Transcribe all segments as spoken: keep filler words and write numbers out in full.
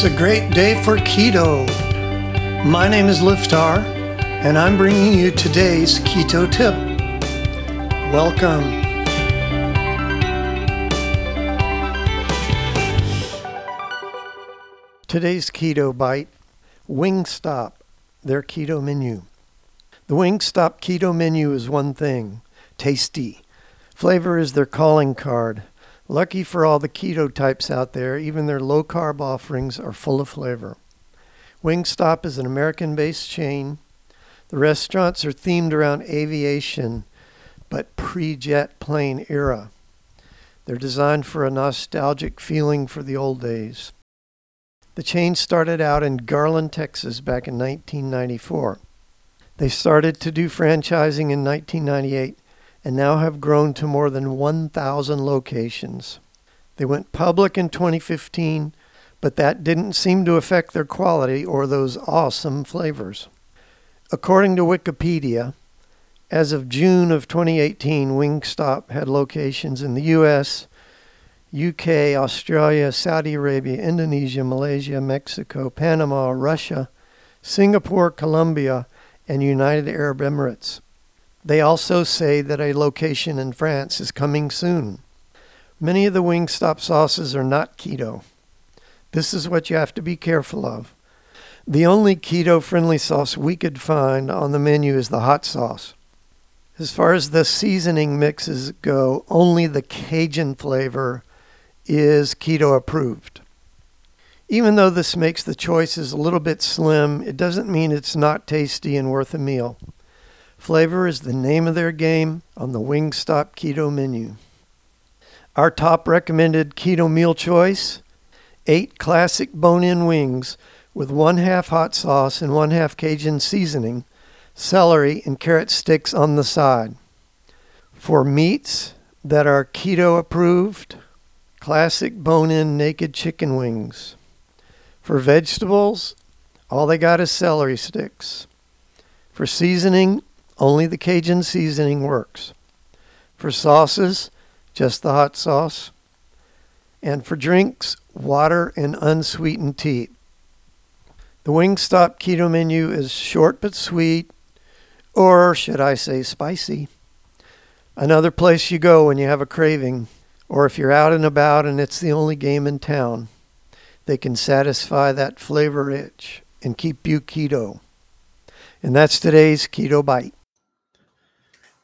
It's a great day for keto. My name is Liftar, and I'm bringing you today's keto tip. Welcome. Today's keto bite, Wingstop, their keto menu. The Wingstop keto menu is one thing, tasty. Flavor is their calling card. Lucky for all the keto types out there, even their low-carb offerings are full of flavor. Wingstop is an American-based chain. The restaurants are themed around aviation, but pre-jet plane era. They're designed for a nostalgic feeling for the old days. The chain started out in Garland, Texas back in nineteen ninety-four. They started to do franchising in nineteen ninety-eight and now have grown to more than one thousand locations. They went public in twenty fifteen, but that didn't seem to affect their quality or those awesome flavors. According to Wikipedia, as of June of twenty eighteen, Wingstop had locations in the U S, U K, Australia, Saudi Arabia, Indonesia, Malaysia, Mexico, Panama, Russia, Singapore, Colombia, and United Arab Emirates. They also say that a location in France is coming soon. Many of the Wingstop sauces are not keto. This is what you have to be careful of. The only keto-friendly sauce we could find on the menu is the hot sauce. As far as the seasoning mixes go, only the Cajun flavor is keto approved. Even though this makes the choices a little bit slim, it doesn't mean it's not tasty and worth a meal. Flavor is the name of their game on the Wingstop keto menu. Our top recommended keto meal choice, eight classic bone-in wings with one half hot sauce and one half Cajun seasoning, celery and carrot sticks on the side. For meats that are keto approved, classic bone-in naked chicken wings. For vegetables, all they got is celery sticks. For seasoning, only the Cajun seasoning works. For sauces, just the hot sauce. And for drinks, water and unsweetened tea. The Wingstop keto menu is short but sweet, or should I say spicy. Another place you go when you have a craving, or if you're out and about and it's the only game in town. They can satisfy that flavor itch and keep you keto. And that's today's Keto Bite.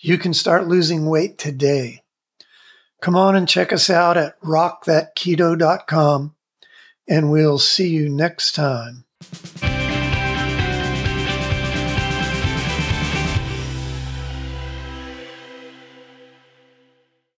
You can start losing weight today. Come on and check us out at rock that keto dot com, and we'll see you next time.